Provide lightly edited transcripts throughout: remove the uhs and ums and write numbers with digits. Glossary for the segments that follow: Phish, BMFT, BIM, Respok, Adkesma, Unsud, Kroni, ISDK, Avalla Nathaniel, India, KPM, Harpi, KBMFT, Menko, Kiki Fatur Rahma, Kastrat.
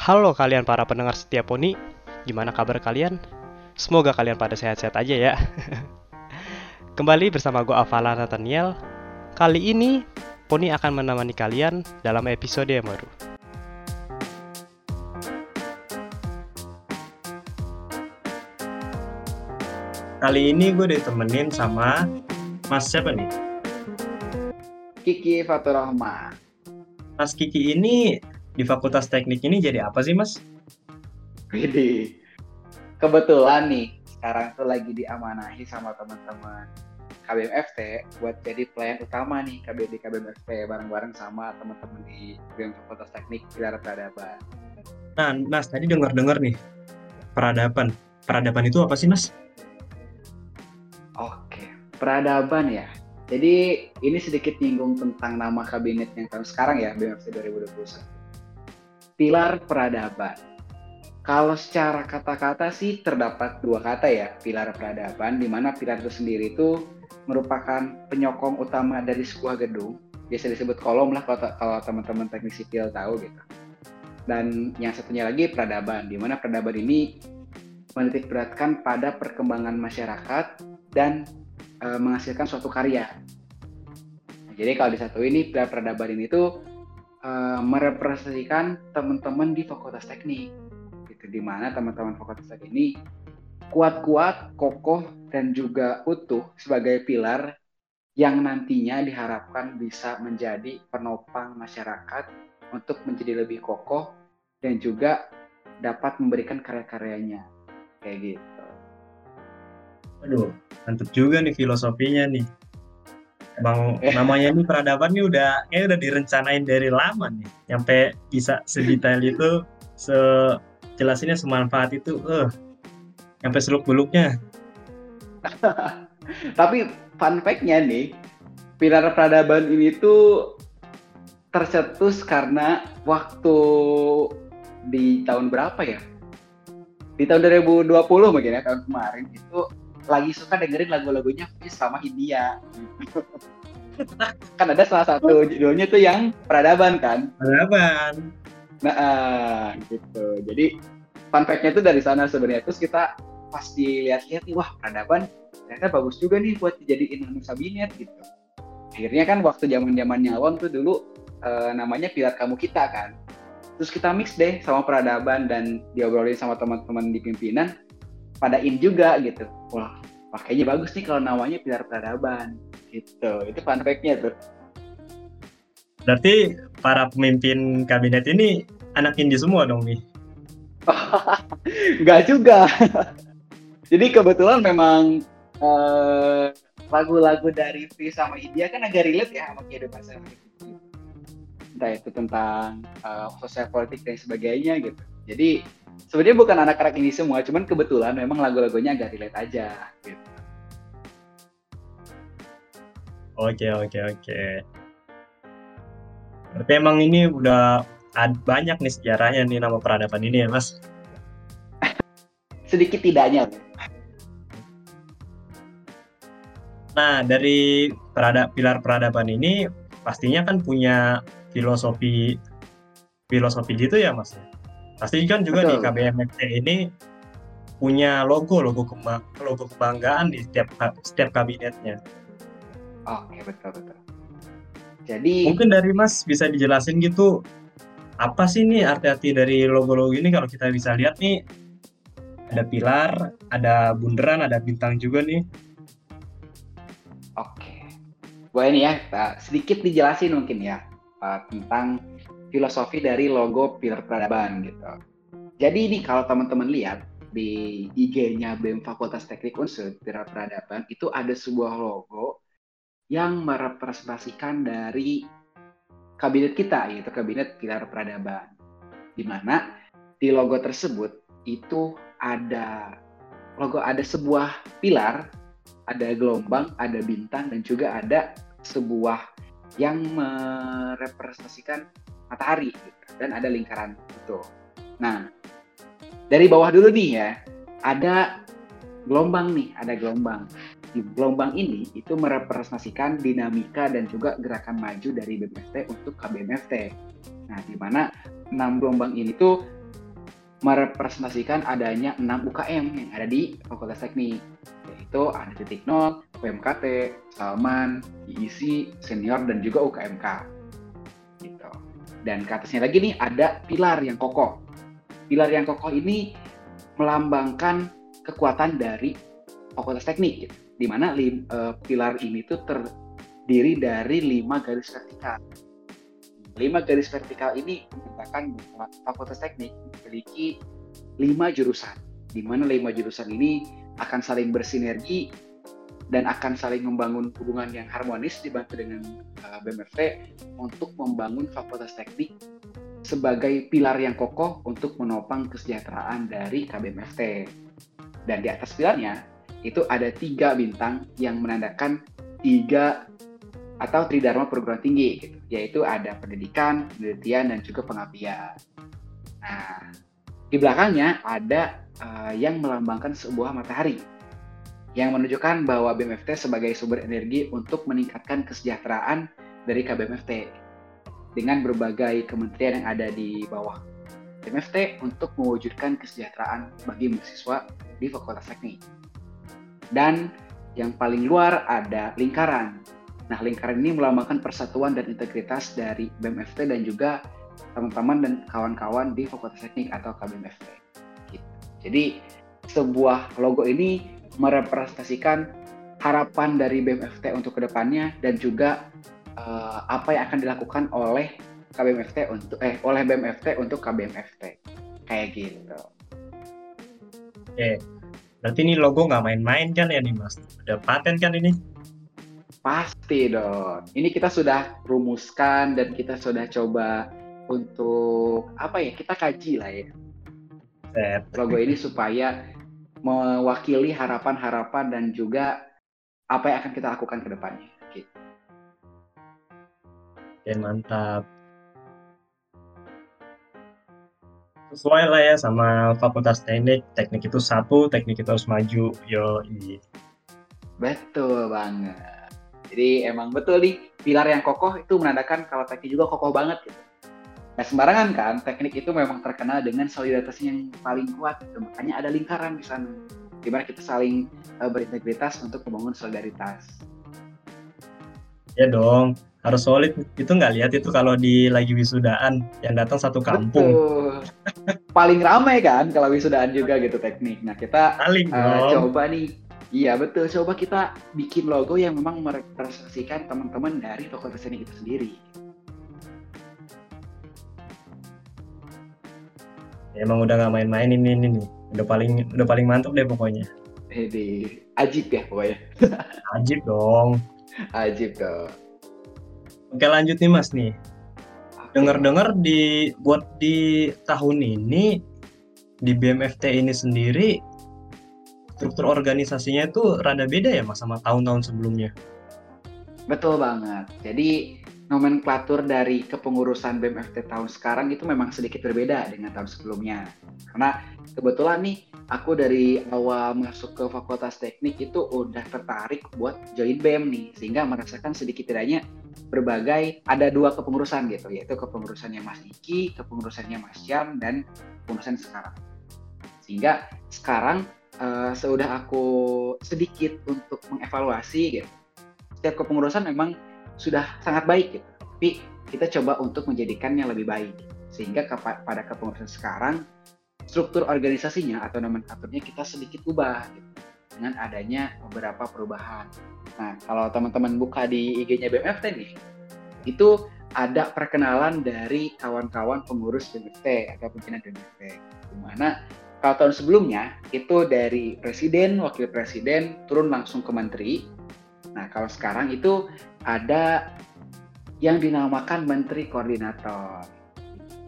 Halo kalian para pendengar setia Poni, gimana kabar kalian? Semoga kalian pada sehat-sehat aja ya. Kembali bersama gue Avalla Nathaniel. Kali ini Poni akan menemani kalian dalam episode yang baru. Kali ini gue ditemenin sama Mas siapa nih? Kiki Fatur Rahma. Mas Kiki ini di Fakultas Teknik ini jadi apa sih, Mas? Widih, kebetulan nih sekarang tuh lagi diamanahi sama teman-teman KBMFT buat jadi pelayan utama nih di KBMFT bareng-bareng sama teman-teman di BIM Fakultas Teknik Pilar Peradaban. Nah, Mas, tadi dengar-dengar nih peradaban. Peradaban itu apa sih, Mas? Oke, peradaban ya. Jadi ini sedikit nyinggung tentang nama kabinet yang tahun sekarang ya, BIMFT 2021. Pilar peradaban. Kalau secara kata-kata sih terdapat dua kata ya, pilar peradaban, di mana pilar itu sendiri itu merupakan penyokong utama dari sebuah gedung. Biasa disebut kolom lah kalau teman-teman teknik sipil tahu gitu. Dan yang satunya lagi peradaban, di mana peradaban ini menitikberatkan pada perkembangan masyarakat dan menghasilkan suatu karya. Nah, jadi kalau disatuin ini pilar peradaban ini tuh merepresentasikan teman-teman di Fakultas Teknik gitu, di mana teman-teman Fakultas Teknik ini kuat-kuat, kokoh, dan juga utuh sebagai pilar yang nantinya diharapkan bisa menjadi penopang masyarakat untuk menjadi lebih kokoh dan juga dapat memberikan karya-karyanya kayak gitu. Aduh, mantep juga nih filosofinya nih. Bang, namanya ini peradaban nih udah direncanain dari lama nih, sampai bisa sedetail itu, sejelasinnya, semanfaat itu, sampai seluk-beluknya. Tapi fun fact-nya nih, pilar peradaban ini tuh tercetus karena waktu di tahun berapa ya? Di tahun 2020 mungkin ya, tahun kemarin itu lagi suka dengerin lagu-lagunya Phish sama India. Kan ada salah satu judulnya tuh yang peradaban kan? Peradaban. Nah, gitu. Jadi fun fact-nya tuh dari sana sebenarnya. Terus kita pas dilihat-lihat nih, wah peradaban ternyata bagus juga nih buat dijadiin kabinet gitu. Akhirnya kan waktu zaman-zamannya awal tuh dulu namanya pilar kamu kita kan. Terus kita mix deh sama peradaban dan diobrolin sama teman-teman di pimpinan. Padain juga gitu, wah makanya bagus nih kalau namanya pilar peradaban gitu, itu fun fact-nya tuh. Berarti para pemimpin kabinet ini anak Indi semua dong nih? Enggak juga. Jadi kebetulan memang lagu-lagu dari Phish sama India kan agak relate ya sama kehidupan saya, entah itu tentang sosial politik dan sebagainya gitu. Jadi sebenarnya bukan anak-anak ini semua, cuman kebetulan memang lagu-lagunya agak relate aja gitu. Oke. Berarti emang ini udah banyak nih sejarahnya nih nama peradaban ini ya, Mas? Sedikit tidaknya. Nah, dari pilar peradaban ini pastinya kan punya filosofi gitu ya, Mas? Pasti kan juga di KBMFT ini punya logo kebanggaan di setiap kabinetnya. Oke, betul. Jadi mungkin dari Mas bisa dijelasin gitu apa sih nih arti-arti dari logo-logo ini? Kalau kita bisa lihat nih ada pilar, ada bundaran, ada bintang juga nih. Oke, boleh nih ya kita sedikit dijelasin mungkin ya tentang filosofi dari logo pilar peradaban gitu. Jadi ini kalau teman-teman lihat di IG-nya BEM Fakultas Teknik Unsur Pilar Peradaban itu ada sebuah logo yang merepresentasikan dari kabinet kita yaitu kabinet pilar peradaban. Di mana di logo tersebut itu ada sebuah pilar, ada gelombang, ada bintang dan juga ada sebuah yang merepresentasikan matahari gitu, dan ada lingkaran gitu. Nah, dari bawah dulu nih ya, ada gelombang. Di gelombang ini itu merepresentasikan dinamika dan juga gerakan maju dari BMFT untuk KBMFT. Nah, di mana 6 gelombang ini tuh merepresentasikan adanya 6 UKM yang ada di Fakultas Teknik, yaitu ada Titik Not, UMKT, Salman, IIC, Senior, dan juga UKMK. Gitu. Dan ke atasnya lagi nih ada pilar yang kokoh. Pilar yang kokoh ini melambangkan kekuatan dari Fakultas Teknik, gitu. Di mana pilar ini tuh terdiri dari 5 garis vertikal. 5 garis vertikal ini menyatakan bahwa Fakultas Teknik memiliki 5 jurusan, di mana 5 jurusan ini akan saling bersinergi dan akan saling membangun hubungan yang harmonis dibantu dengan BMFT untuk membangun Fakultas Teknik sebagai pilar yang kokoh untuk menopang kesejahteraan dari KBMFT. Dan di atas pilarnya itu ada 3 bintang yang menandakan 3 atau tridharma perguruan tinggi, gitu, yaitu ada pendidikan, penelitian, dan juga pengabdian. Nah, di belakangnya ada yang melambangkan sebuah matahari, yang menunjukkan bahwa BMFT sebagai sumber energi untuk meningkatkan kesejahteraan dari KBMFT dengan berbagai kementerian yang ada di bawah BMFT untuk mewujudkan kesejahteraan bagi mahasiswa di Fakultas Teknik. Dan yang paling luar ada lingkaran. Nah, lingkaran ini melambangkan persatuan dan integritas dari BMFT dan juga teman-teman dan kawan-kawan di Fakultas Teknik atau KBMFT. Gitu. Jadi, sebuah logo ini merepresentasikan harapan dari BMFT untuk kedepannya dan juga apa yang akan dilakukan oleh KBMFT untuk oleh BMFT untuk KBMFT. Kayak gitu. Oke, berarti ini logo nggak main-main kan ya nih, Mas? Udah paten kan ini? Pasti dong. Ini kita sudah rumuskan dan kita sudah coba untuk kita kaji lah ya logo ini supaya mewakili harapan-harapan dan juga apa yang akan kita lakukan ke depannya. Gitu. Oke, mantap. Sesuai lah ya sama Fakultas teknik itu satu, teknik itu harus maju. Yoi. Betul banget. Jadi emang betul nih, pilar yang kokoh itu menandakan kalau teknik juga kokoh banget gitu. Nah, sembarangan kan, teknik itu memang terkenal dengan solidaritas yang paling kuat gitu. Makanya ada lingkaran di sana, di mana kita saling berintegritas untuk membangun solidaritas. Ya dong, harus solid. Itu nggak lihat itu kalau di lagi wisudaan, yang datang satu kampung. Betul. Paling ramai kan kalau wisudaan juga gitu teknik. Nah, kita coba nih. Iya betul, coba kita bikin logo yang memang merepresentasikan teman-teman dari Fakultas Teknik itu sendiri. Emang udah nggak main-main ini nih, udah paling mantap deh pokoknya. Ini ajib ya pokoknya. Ajib dong. Oke, lanjut nih Mas nih. Okay. Dengar-dengar di tahun ini di BMFT ini sendiri struktur organisasinya itu rada beda ya Mas sama tahun-tahun sebelumnya? Betul banget. Jadi nomenklatur dari kepengurusan BMFT tahun sekarang itu memang sedikit berbeda dengan tahun sebelumnya. Karena kebetulan nih aku dari awal masuk ke Fakultas Teknik itu udah tertarik buat join BEM nih. Sehingga merasakan sedikit tidaknya ada 2 kepengurusan gitu. Yaitu kepengurusannya Mas Iki, kepengurusannya Mas Syam, dan kepengurusan sekarang. Sehingga sekarang sudah aku sedikit untuk mengevaluasi gitu. Setiap kepengurusan memang sudah sangat baik gitu. Tapi kita coba untuk menjadikannya lebih baik. Sehingga pada kepengurusan sekarang struktur organisasinya atau nomenklaturnya kita sedikit ubah gitu, dengan adanya beberapa perubahan. Nah, kalau teman-teman buka di IG-nya BMFT nih, itu ada perkenalan dari kawan-kawan pengurus BMFT atau pimpinan BMFT. Di mana kalau tahun sebelumnya, itu dari presiden, wakil presiden, turun langsung ke menteri. Nah, kalau sekarang itu ada yang dinamakan menteri koordinator.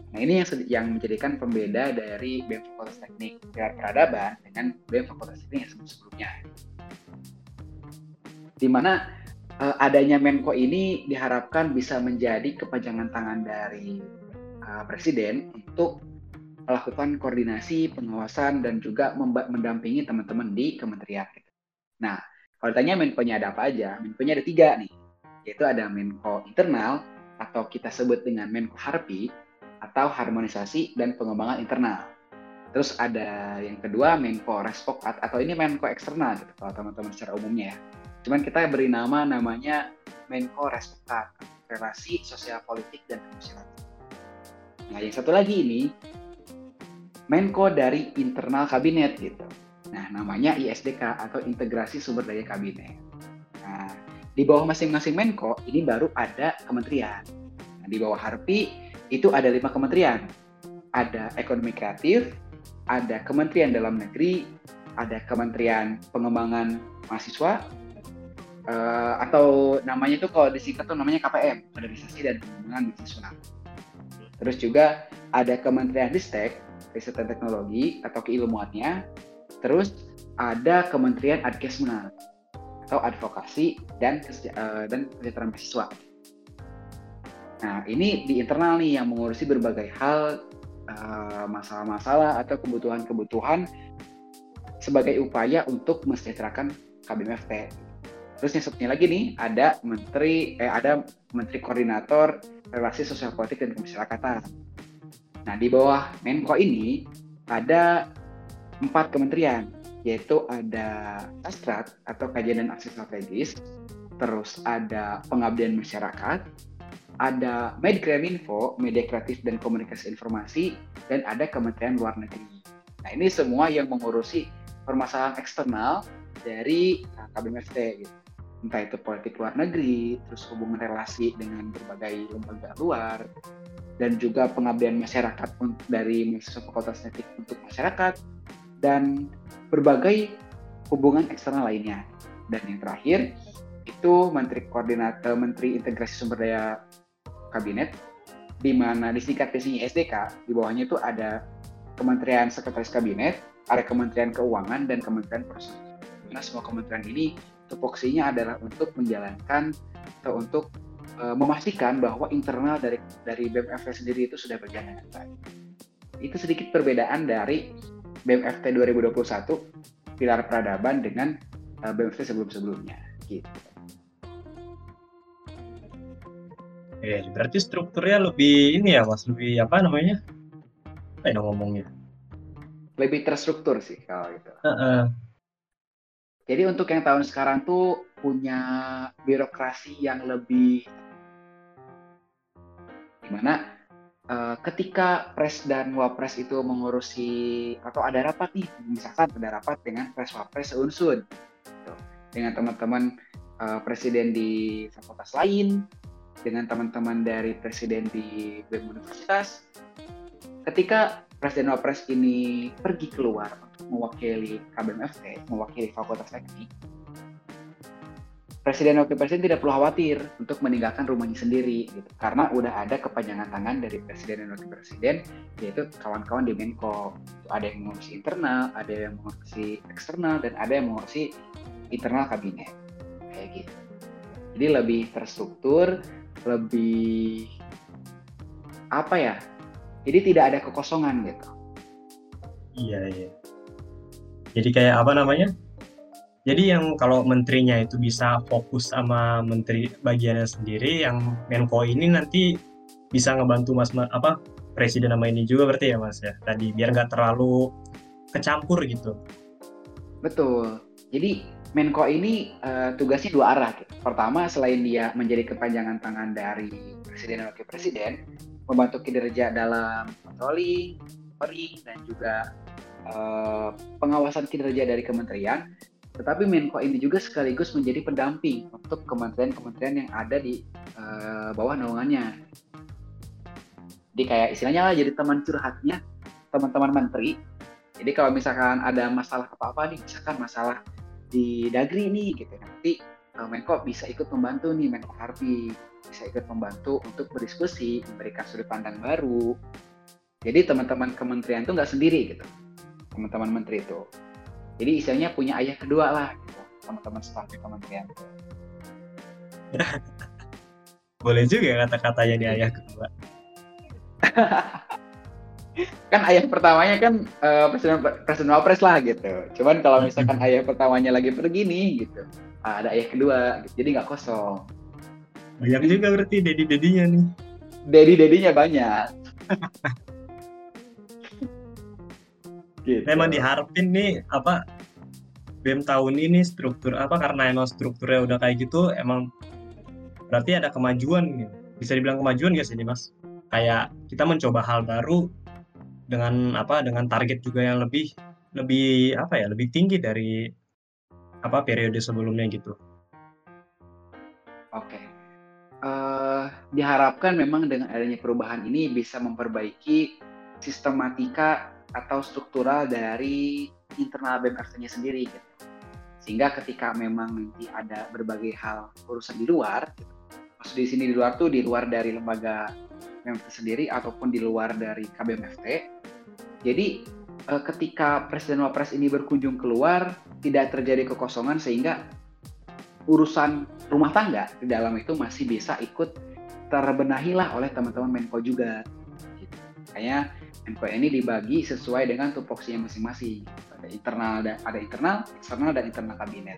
Nah, ini yang menjadikan pembeda dari BEM Fakultas Teknik Peradaban dengan BEM Fakultas Teknik yang sebelumnya. Di mana adanya Menko ini diharapkan bisa menjadi kepanjangan tangan dari presiden untuk melakukan koordinasi, pengawasan, dan juga mendampingi teman-teman di kementerian. Nah, kalau ditanya Menko-nya ada apa aja, Menko-nya ada 3 nih, yaitu ada Menko internal, atau kita sebut dengan Menko Harpi, atau harmonisasi dan pengembangan internal. Terus ada yang kedua Menko Respok atau ini Menko eksternal gitu, kalau teman-teman secara umumnya ya. Cuman kita beri namanya Menko Respok, Relasi Sosial Politik dan Kemasyarakatan. Nah, yang satu lagi ini Menko dari internal kabinet gitu. Nah, namanya ISDK atau Integrasi Sumber Daya Kabinet. Nah, di bawah masing-masing Menko ini baru ada kementerian. Nah, di bawah Harpi itu ada 5 kementerian. Ada Ekonomi Kreatif, ada Kementerian Dalam Negeri, ada Kementerian Pengembangan Mahasiswa, atau namanya itu kalau disingkat tuh namanya KPM, Modernisasi dan Pengembangan Mahasiswa. Terus juga ada Kementerian Ristek, Riset dan Teknologi atau keilmuannya. Terus ada Kementerian Adkesma atau Advokasi dan Kesejahteraan Mahasiswa. Nah, ini di internal nih yang mengurusi berbagai hal, masalah-masalah atau kebutuhan-kebutuhan sebagai upaya untuk mensejahterakan KBMFT. Terus nyesepnya lagi nih ada Menteri Koordinator Relasi Sosial Politik dan Kemasyarakatan. Nah, di bawah Menko ini ada 4 kementerian, yaitu ada Kastrat atau Kajian dan Aksi Strategis, terus ada Pengabdian Masyarakat, ada Medikreminfo, Media Kreatif dan Komunikasi Informasi, dan ada Kementerian Luar Negeri. Nah, ini semua yang mengurusi permasalahan eksternal dari KBMFT gitu. Entah itu politik luar negeri, terus hubungan relasi dengan berbagai lembaga luar, dan juga pengabdian masyarakat dari mahasiswa Fakultas Teknik untuk masyarakat, dan berbagai hubungan eksternal lainnya. Dan yang terakhir itu Menteri Integrasi Sumber Daya Kabinet, di mana disingkat PSI SDK, di bawahnya itu ada Kementerian Sekretaris Kabinet, ada Kementerian Keuangan, dan Kementerian Perusahaan. Karena semua kementerian ini tupoksinya adalah untuk menjalankan atau untuk memastikan bahwa internal dari BMFT sendiri itu sudah berjalan dengan baik. Itu sedikit perbedaan dari BMFT 2021 pilar peradaban dengan BMFT sebelum-sebelumnya gitu. Berarti strukturnya lebih ini ya Mas, lebih lebih terstruktur sih kalau gitu. Jadi untuk yang tahun sekarang tuh punya birokrasi yang lebih, gimana, ketika Pres dan Wapres itu mengurusi atau ada rapat nih, misalkan ada rapat dengan Pres Wapres seunsun gitu, dengan teman-teman presiden di fakultas lain, dengan teman-teman dari presiden di BEM universitas. Ketika Presiden Wapres ini pergi keluar untuk mewakili KBMFT, mewakili Fakultas Teknik, Presiden Wakil Presiden tidak perlu khawatir untuk meninggalkan rumahnya sendiri, gitu. Karena udah ada kepanjangan tangan dari Presiden dan Wakil Presiden, yaitu kawan-kawan di Menko. Ada yang mengurusi internal, ada yang mengurusi eksternal, dan ada yang mengurusi internal kabinet, kayak gitu. Jadi lebih terstruktur, lebih apa ya? Jadi tidak ada kekosongan gitu. Iya. Jadi kayak Jadi yang kalau menterinya itu bisa fokus sama menteri bagiannya sendiri, yang Menko ini nanti bisa ngebantu Presiden sama ini juga berarti ya Mas ya. Tadi biar nggak terlalu kecampur gitu. Betul. Jadi Menko ini tugasnya dua arah. Pertama, selain dia menjadi kepanjangan tangan dari Presiden dan Wakil Presiden, membantu kinerja dalam patroli, perik, dan juga pengawasan kinerja dari kementerian. Tetapi Menko ini juga sekaligus menjadi pendamping untuk kementerian-kementerian yang ada di bawah naungannya. Jadi kayak istilahnya lah jadi teman curhatnya teman-teman menteri. Jadi kalau misalkan ada masalah apa-apa nih, misalkan masalah di Dagri nih gitu, nanti Menko bisa ikut membantu nih, Menko Harpi bisa ikut membantu untuk berdiskusi, memberikan sudut pandang baru. Jadi teman-teman kementerian itu nggak sendiri gitu, teman-teman menteri itu. Jadi istilahnya punya ayah kedua lah gitu, teman-teman staf di kementerian. Boleh juga kata-katanya di ayah kedua. Kan ayah pertamanya kan presiden wapres lah gitu. Cuman kalau misalkan ayah pertamanya lagi pergi nih gitu, ada ayah kedua gitu. Jadi nggak kosong. Banyak juga berarti daddy-daddy-nya nih. Daddy-daddy-nya banyak. Gitu. Memang diharapin nih apa BIM tahun ini struktur apa, karena emang strukturnya udah kayak gitu, emang berarti ada kemajuan gitu. Bisa dibilang kemajuan gak sih ini Mas? Kayak kita mencoba hal baru dengan apa, dengan target juga yang lebih apa ya, lebih tinggi dari apa periode sebelumnya gitu. Oke. Diharapkan memang dengan adanya perubahan ini bisa memperbaiki sistematika atau struktural dari internal BMFT-nya sendiri gitu. Sehingga ketika memang nanti ada berbagai hal urusan di luar, gitu, maksud di sini di luar tuh di luar dari lembaga BMFT sendiri ataupun di luar dari KBMFT. Jadi ketika Presiden Wapres ini berkunjung keluar, tidak terjadi kekosongan sehingga urusan rumah tangga di dalam itu masih bisa ikut terbenahilah oleh teman-teman Menko juga. Gitu. Makanya Menko ini dibagi sesuai dengan tupoksinya masing-masing. Ada internal, eksternal, dan internal kabinet.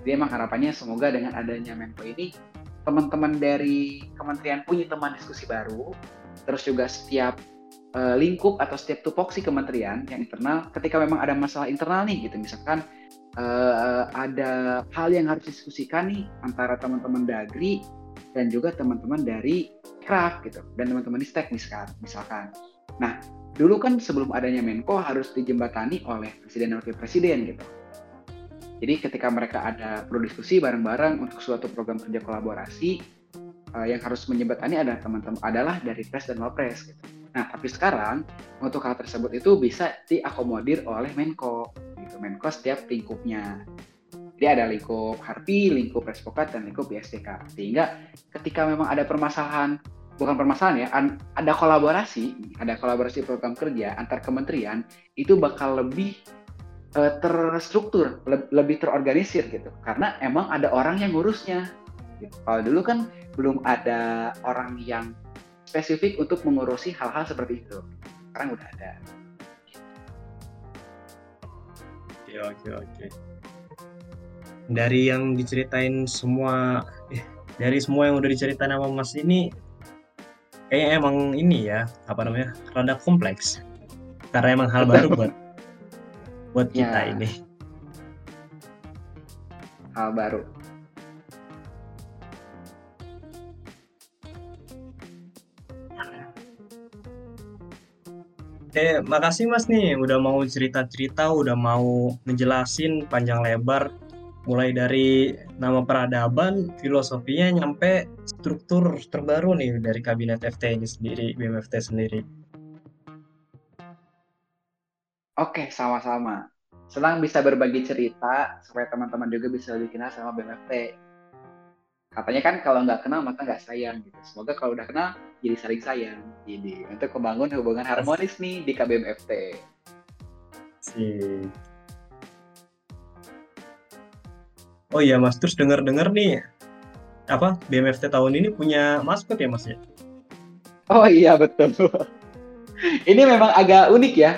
Jadi emang harapannya semoga dengan adanya Menko ini, teman-teman dari kementerian punya teman diskusi baru. Terus juga setiap lingkup atau setiap tupoksi kementerian yang internal, ketika memang ada masalah internal nih gitu, misalkan ada hal yang harus diskusikan nih antara teman-teman Dagri dan juga teman-teman dari Kraft gitu, dan teman-teman di Stek misalkan. Nah, dulu kan sebelum adanya Menko harus dijembatani oleh Presiden dan Wakil Presiden gitu. Jadi ketika mereka ada prodiskusi bareng-bareng untuk suatu program kerja kolaborasi, yang harus menjembatani adalah teman-teman adalah dari Pres dan Wapres gitu. Nah, tapi sekarang untuk hal tersebut itu bisa diakomodir oleh Menko. Gitu. Menko setiap lingkupnya. Jadi ada lingkup Harpi, lingkup Respokat, dan lingkup ISDK. Sehingga ketika memang ada ada kolaborasi program kerja antar kementerian, itu bakal lebih terstruktur, lebih terorganisir gitu. Karena emang ada orang yang ngurusnya. Gitu. Kalau dulu kan belum ada orang yang spesifik untuk mengurusi hal-hal seperti itu. Sekarang udah ada. Oke. Dari yang diceritain dari semua yang udah diceritain sama Mas ini, kayaknya emang ini ya, rada kompleks. Karena emang hal baru buat kita ya. Ini. Hal baru. Makasih Mas nih, udah mau cerita-cerita, udah mau ngejelasin panjang lebar, mulai dari nama peradaban, filosofinya, nyampe struktur terbaru nih dari kabinet FT ini sendiri, BMFT sendiri. Oke, sama-sama. Senang bisa berbagi cerita supaya teman-teman juga bisa lebih kenal sama BMFT. Katanya kan kalau nggak kenal maka nggak sayang gitu. Semoga kalau udah kenal jadi saling sayang. Jadi untuk membangun hubungan harmonis nih di KBMFT. Oh iya Mas, terus dengar nih BMFT tahun ini punya maskot ya Mas ya? Oh iya betul. Ini memang agak unik ya.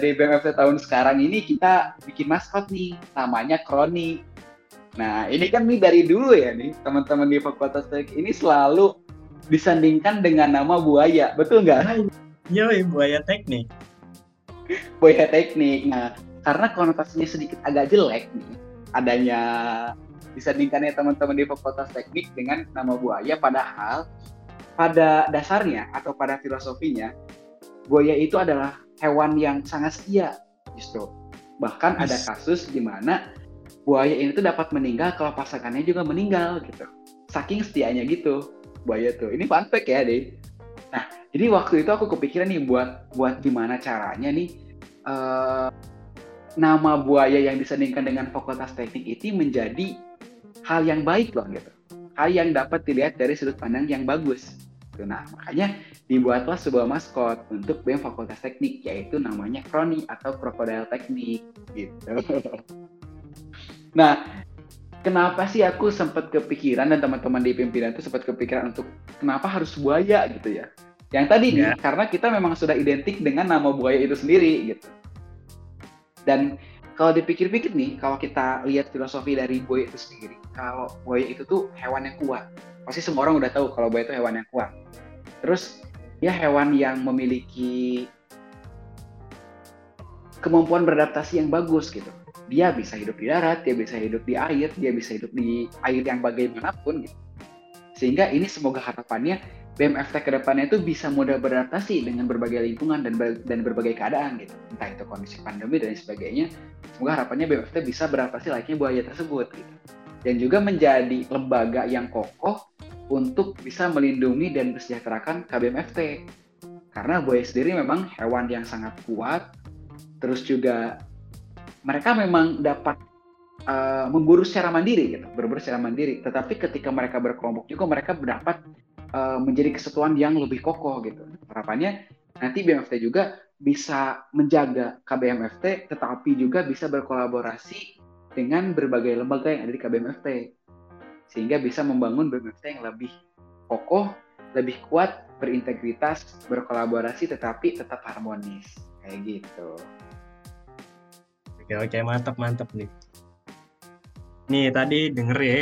Di BMFT tahun sekarang ini kita bikin maskot nih, namanya Kroni. Nah, ini kan nih dari dulu ya nih, teman-teman di Fakultas Teknik ini selalu disandingkan dengan nama buaya, betul nggak? Iya, buaya teknik. Buaya teknik. Nah, karena konotasinya sedikit agak jelek nih, adanya disandingkannya teman-teman di Fakultas Teknik dengan nama buaya, padahal pada dasarnya atau pada filosofinya, buaya itu adalah hewan yang sangat setia justru. Bahkan ada kasus di mana buaya ini tuh dapat meninggal kalau pasangannya juga meninggal gitu. Saking setianya gitu buaya tuh. Ini fun fact ya deh. Nah, jadi waktu itu aku kepikiran nih buat gimana caranya nih nama buaya yang disandingkan dengan Fakultas Teknik itu menjadi hal yang baik loh gitu. Hal yang dapat dilihat dari sudut pandang yang bagus. Gitu. Nah, makanya dibuatlah sebuah maskot untuk BEM Fakultas Teknik, yaitu namanya Kroni atau Krokodil Teknik gitu. Nah, kenapa sih aku sempat kepikiran dan teman-teman di pimpinan itu sempat kepikiran untuk kenapa harus buaya gitu ya? Yang tadi nih, karena kita memang sudah identik dengan nama buaya itu sendiri gitu. Dan kalau dipikir-pikir nih, kalau kita lihat filosofi dari buaya itu sendiri, kalau buaya itu tuh hewan yang kuat. Pasti semua orang udah tahu kalau buaya itu hewan yang kuat. Terus, dia hewan yang memiliki kemampuan beradaptasi yang bagus gitu. Dia bisa hidup di darat, dia bisa hidup di air, dia bisa hidup di air yang bagaimanapun gitu. Sehingga ini semoga harapannya BMFT kedepannya itu bisa mudah beradaptasi dengan berbagai lingkungan dan berbagai keadaan gitu. Entah itu kondisi pandemi dan sebagainya. Semoga harapannya BMFT bisa beradaptasi layaknya buaya tersebut gitu. Dan juga menjadi lembaga yang kokoh untuk bisa melindungi dan mensejahterakan KBMFT. Karena buaya sendiri memang hewan yang sangat kuat. Terus juga mereka memang dapat memburu secara mandiri, gitu, berburu secara mandiri. Tetapi ketika mereka berkelompok juga mereka dapat menjadi kesatuan yang lebih kokoh, gitu. Harapannya nanti BMFT juga bisa menjaga KBMFT, tetapi juga bisa berkolaborasi dengan berbagai lembaga yang ada di KBMFT, sehingga bisa membangun BMFT yang lebih kokoh, lebih kuat, berintegritas, berkolaborasi, tetapi tetap harmonis, kayak gitu. Oke, mantap nih. Nih tadi denger ya,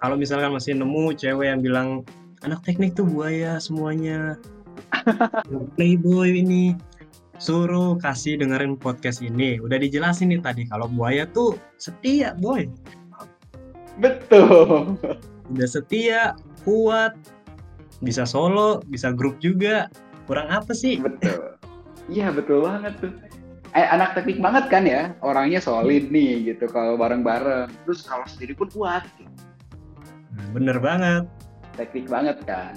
kalau misalkan masih nemu cewek yang bilang anak teknik tuh buaya semuanya, playboy ini, suruh kasih dengerin podcast ini. Udah dijelasin nih tadi kalau buaya tuh setia, boy. Betul. Udah setia, kuat, bisa solo, bisa grup juga. Kurang apa sih? Betul. Iya betul banget tuh. Anak teknik banget kan ya, orangnya solid nih gitu kalau bareng-bareng. Terus kalau sendiri pun kuat. Bener banget. Teknik banget kan.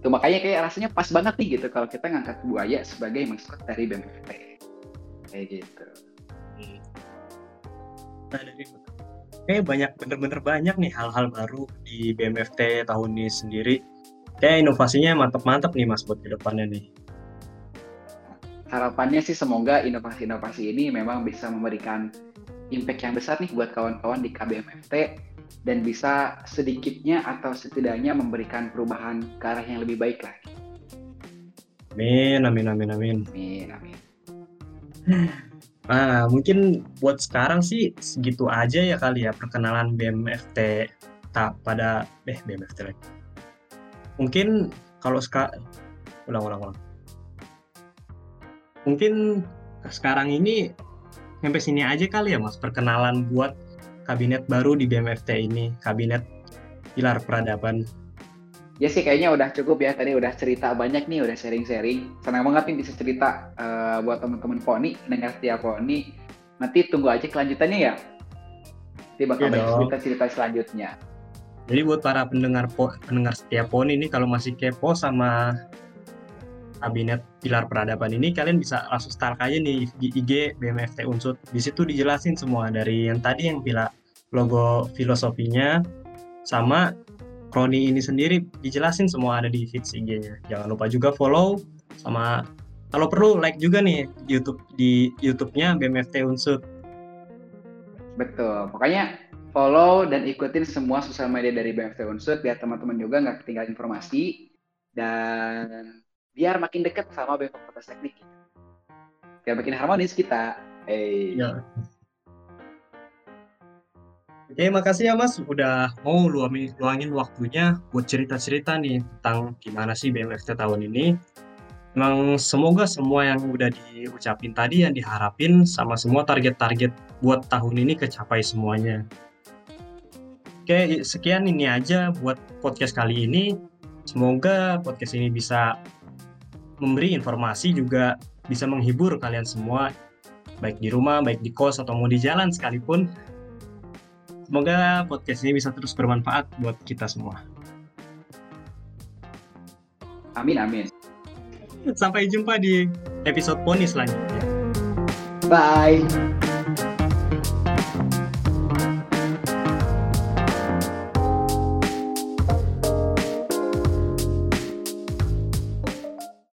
Tuh makanya kayak rasanya pas banget nih gitu kalau kita ngangkat buaya sebagai maskot dari BMFT. Kayak gitu. Kayak banyak, bener-bener banyak nih hal-hal baru di BMFT tahun ini sendiri. Kayak inovasinya mantep-mantep nih Mas buat ke depannya nih. Harapannya sih semoga inovasi-inovasi ini memang bisa memberikan impact yang besar nih buat kawan-kawan di KBMFT dan bisa sedikitnya atau setidaknya memberikan perubahan ke arah yang lebih baik lagi. Amin. Nah, mungkin buat sekarang sih segitu aja ya kali ya perkenalan BMFT BMFT lagi. Mungkin kalau Mungkin sekarang ini sampai sini aja kali ya Mas perkenalan buat kabinet baru di BMFT ini, kabinet pilar peradaban. Ya sih kayaknya udah cukup ya, tadi udah cerita banyak nih, udah sharing-sharing. Senang banget nih bisa cerita buat teman-teman Poni, dengar setiap Poni. Nanti tunggu aja kelanjutannya ya. Nanti bakal cerita-cerita selanjutnya. Jadi buat para pendengar setiap Poni ini kalau masih kepo sama kabinet pilar peradaban ini, kalian bisa langsung start aja nih di IG BMFT Unsud. Di situ dijelasin semua dari yang tadi yang pilar logo filosofinya sama Kroni ini sendiri dijelasin semua ada di feeds IG-nya. Jangan lupa juga follow sama kalau perlu like juga nih YouTube di YouTube-nya BMFT Unsud. Betul. Pokoknya follow dan ikutin semua sosial media dari BMFT Unsud biar teman-teman juga nggak ketinggalan informasi dan biar makin dekat sama BEM Fakultas Teknik. Biar makin harmonis kita. Ya. Oke, makasih ya Mas udah mau luangin waktunya buat cerita-cerita nih tentang gimana sih BMFT tahun ini. Emang semoga semua yang udah diucapin tadi yang diharapin sama semua target-target buat tahun ini kecapai semuanya. Oke, sekian ini aja buat podcast kali ini. Semoga podcast ini bisa memberi informasi juga bisa menghibur kalian semua baik di rumah, baik di kos, atau mau di jalan sekalipun. Semoga podcast ini bisa terus bermanfaat buat kita semua. Amin. Sampai jumpa di episode Poni selanjutnya. Bye.